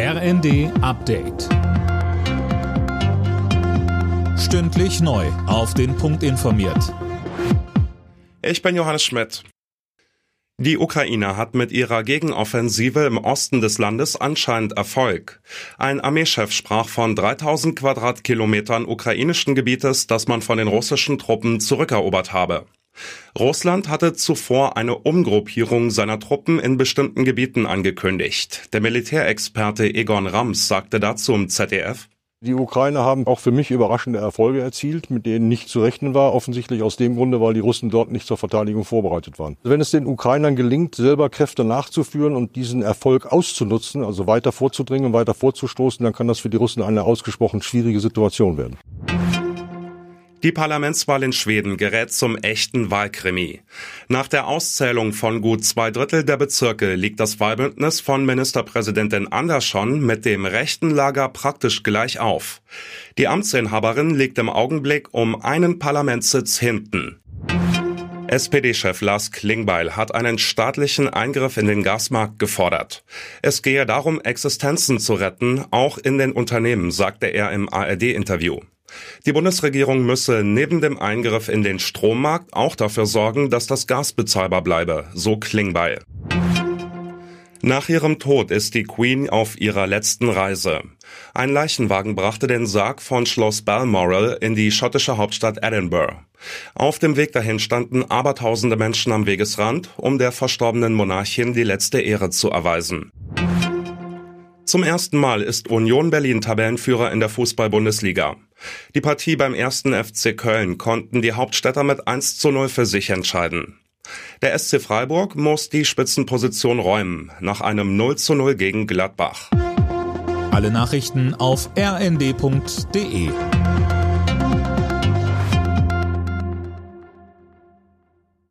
RND Update. Stündlich neu auf den Punkt informiert. Ich bin Johannes Schmidt. Die Ukraine hat mit ihrer Gegenoffensive im Osten des Landes anscheinend Erfolg. Ein Armeechef sprach von 3000 Quadratkilometern ukrainischen Gebietes, das man von den russischen Truppen zurückerobert habe. Russland hatte zuvor eine Umgruppierung seiner Truppen in bestimmten Gebieten angekündigt. Der Militärexperte Egon Rams sagte dazu im ZDF: Die Ukrainer haben auch für mich überraschende Erfolge erzielt, mit denen nicht zu rechnen war, offensichtlich aus dem Grunde, weil die Russen dort nicht zur Verteidigung vorbereitet waren. Wenn es den Ukrainern gelingt, selber Kräfte nachzuführen und diesen Erfolg auszunutzen, also weiter vorzudringen, weiter vorzustoßen, dann kann das für die Russen eine ausgesprochen schwierige Situation werden. Die Parlamentswahl in Schweden gerät zum echten Wahlkrimi. Nach der Auszählung von gut 2/3 der Bezirke liegt das Wahlbündnis von Ministerpräsidentin Andersson mit dem rechten Lager praktisch gleich auf. Die Amtsinhaberin liegt im Augenblick um einen Parlamentssitz hinten. SPD-Chef Lars Klingbeil hat einen staatlichen Eingriff in den Gasmarkt gefordert. Es gehe darum, Existenzen zu retten, auch in den Unternehmen, sagte er im ARD-Interview. Die Bundesregierung müsse neben dem Eingriff in den Strommarkt auch dafür sorgen, dass das Gas bezahlbar bleibe, so Klingbeil. Nach ihrem Tod ist die Queen auf ihrer letzten Reise. Ein Leichenwagen brachte den Sarg von Schloss Balmoral in die schottische Hauptstadt Edinburgh. Auf dem Weg dahin standen abertausende Menschen am Wegesrand, um der verstorbenen Monarchin die letzte Ehre zu erweisen. Zum ersten Mal ist Union Berlin Tabellenführer in der Fußball-Bundesliga. Die Partie beim 1. FC Köln konnten die Hauptstädter mit 1:0 für sich entscheiden. Der SC Freiburg muss die Spitzenposition räumen, nach einem 0:0 gegen Gladbach. Alle Nachrichten auf rnd.de.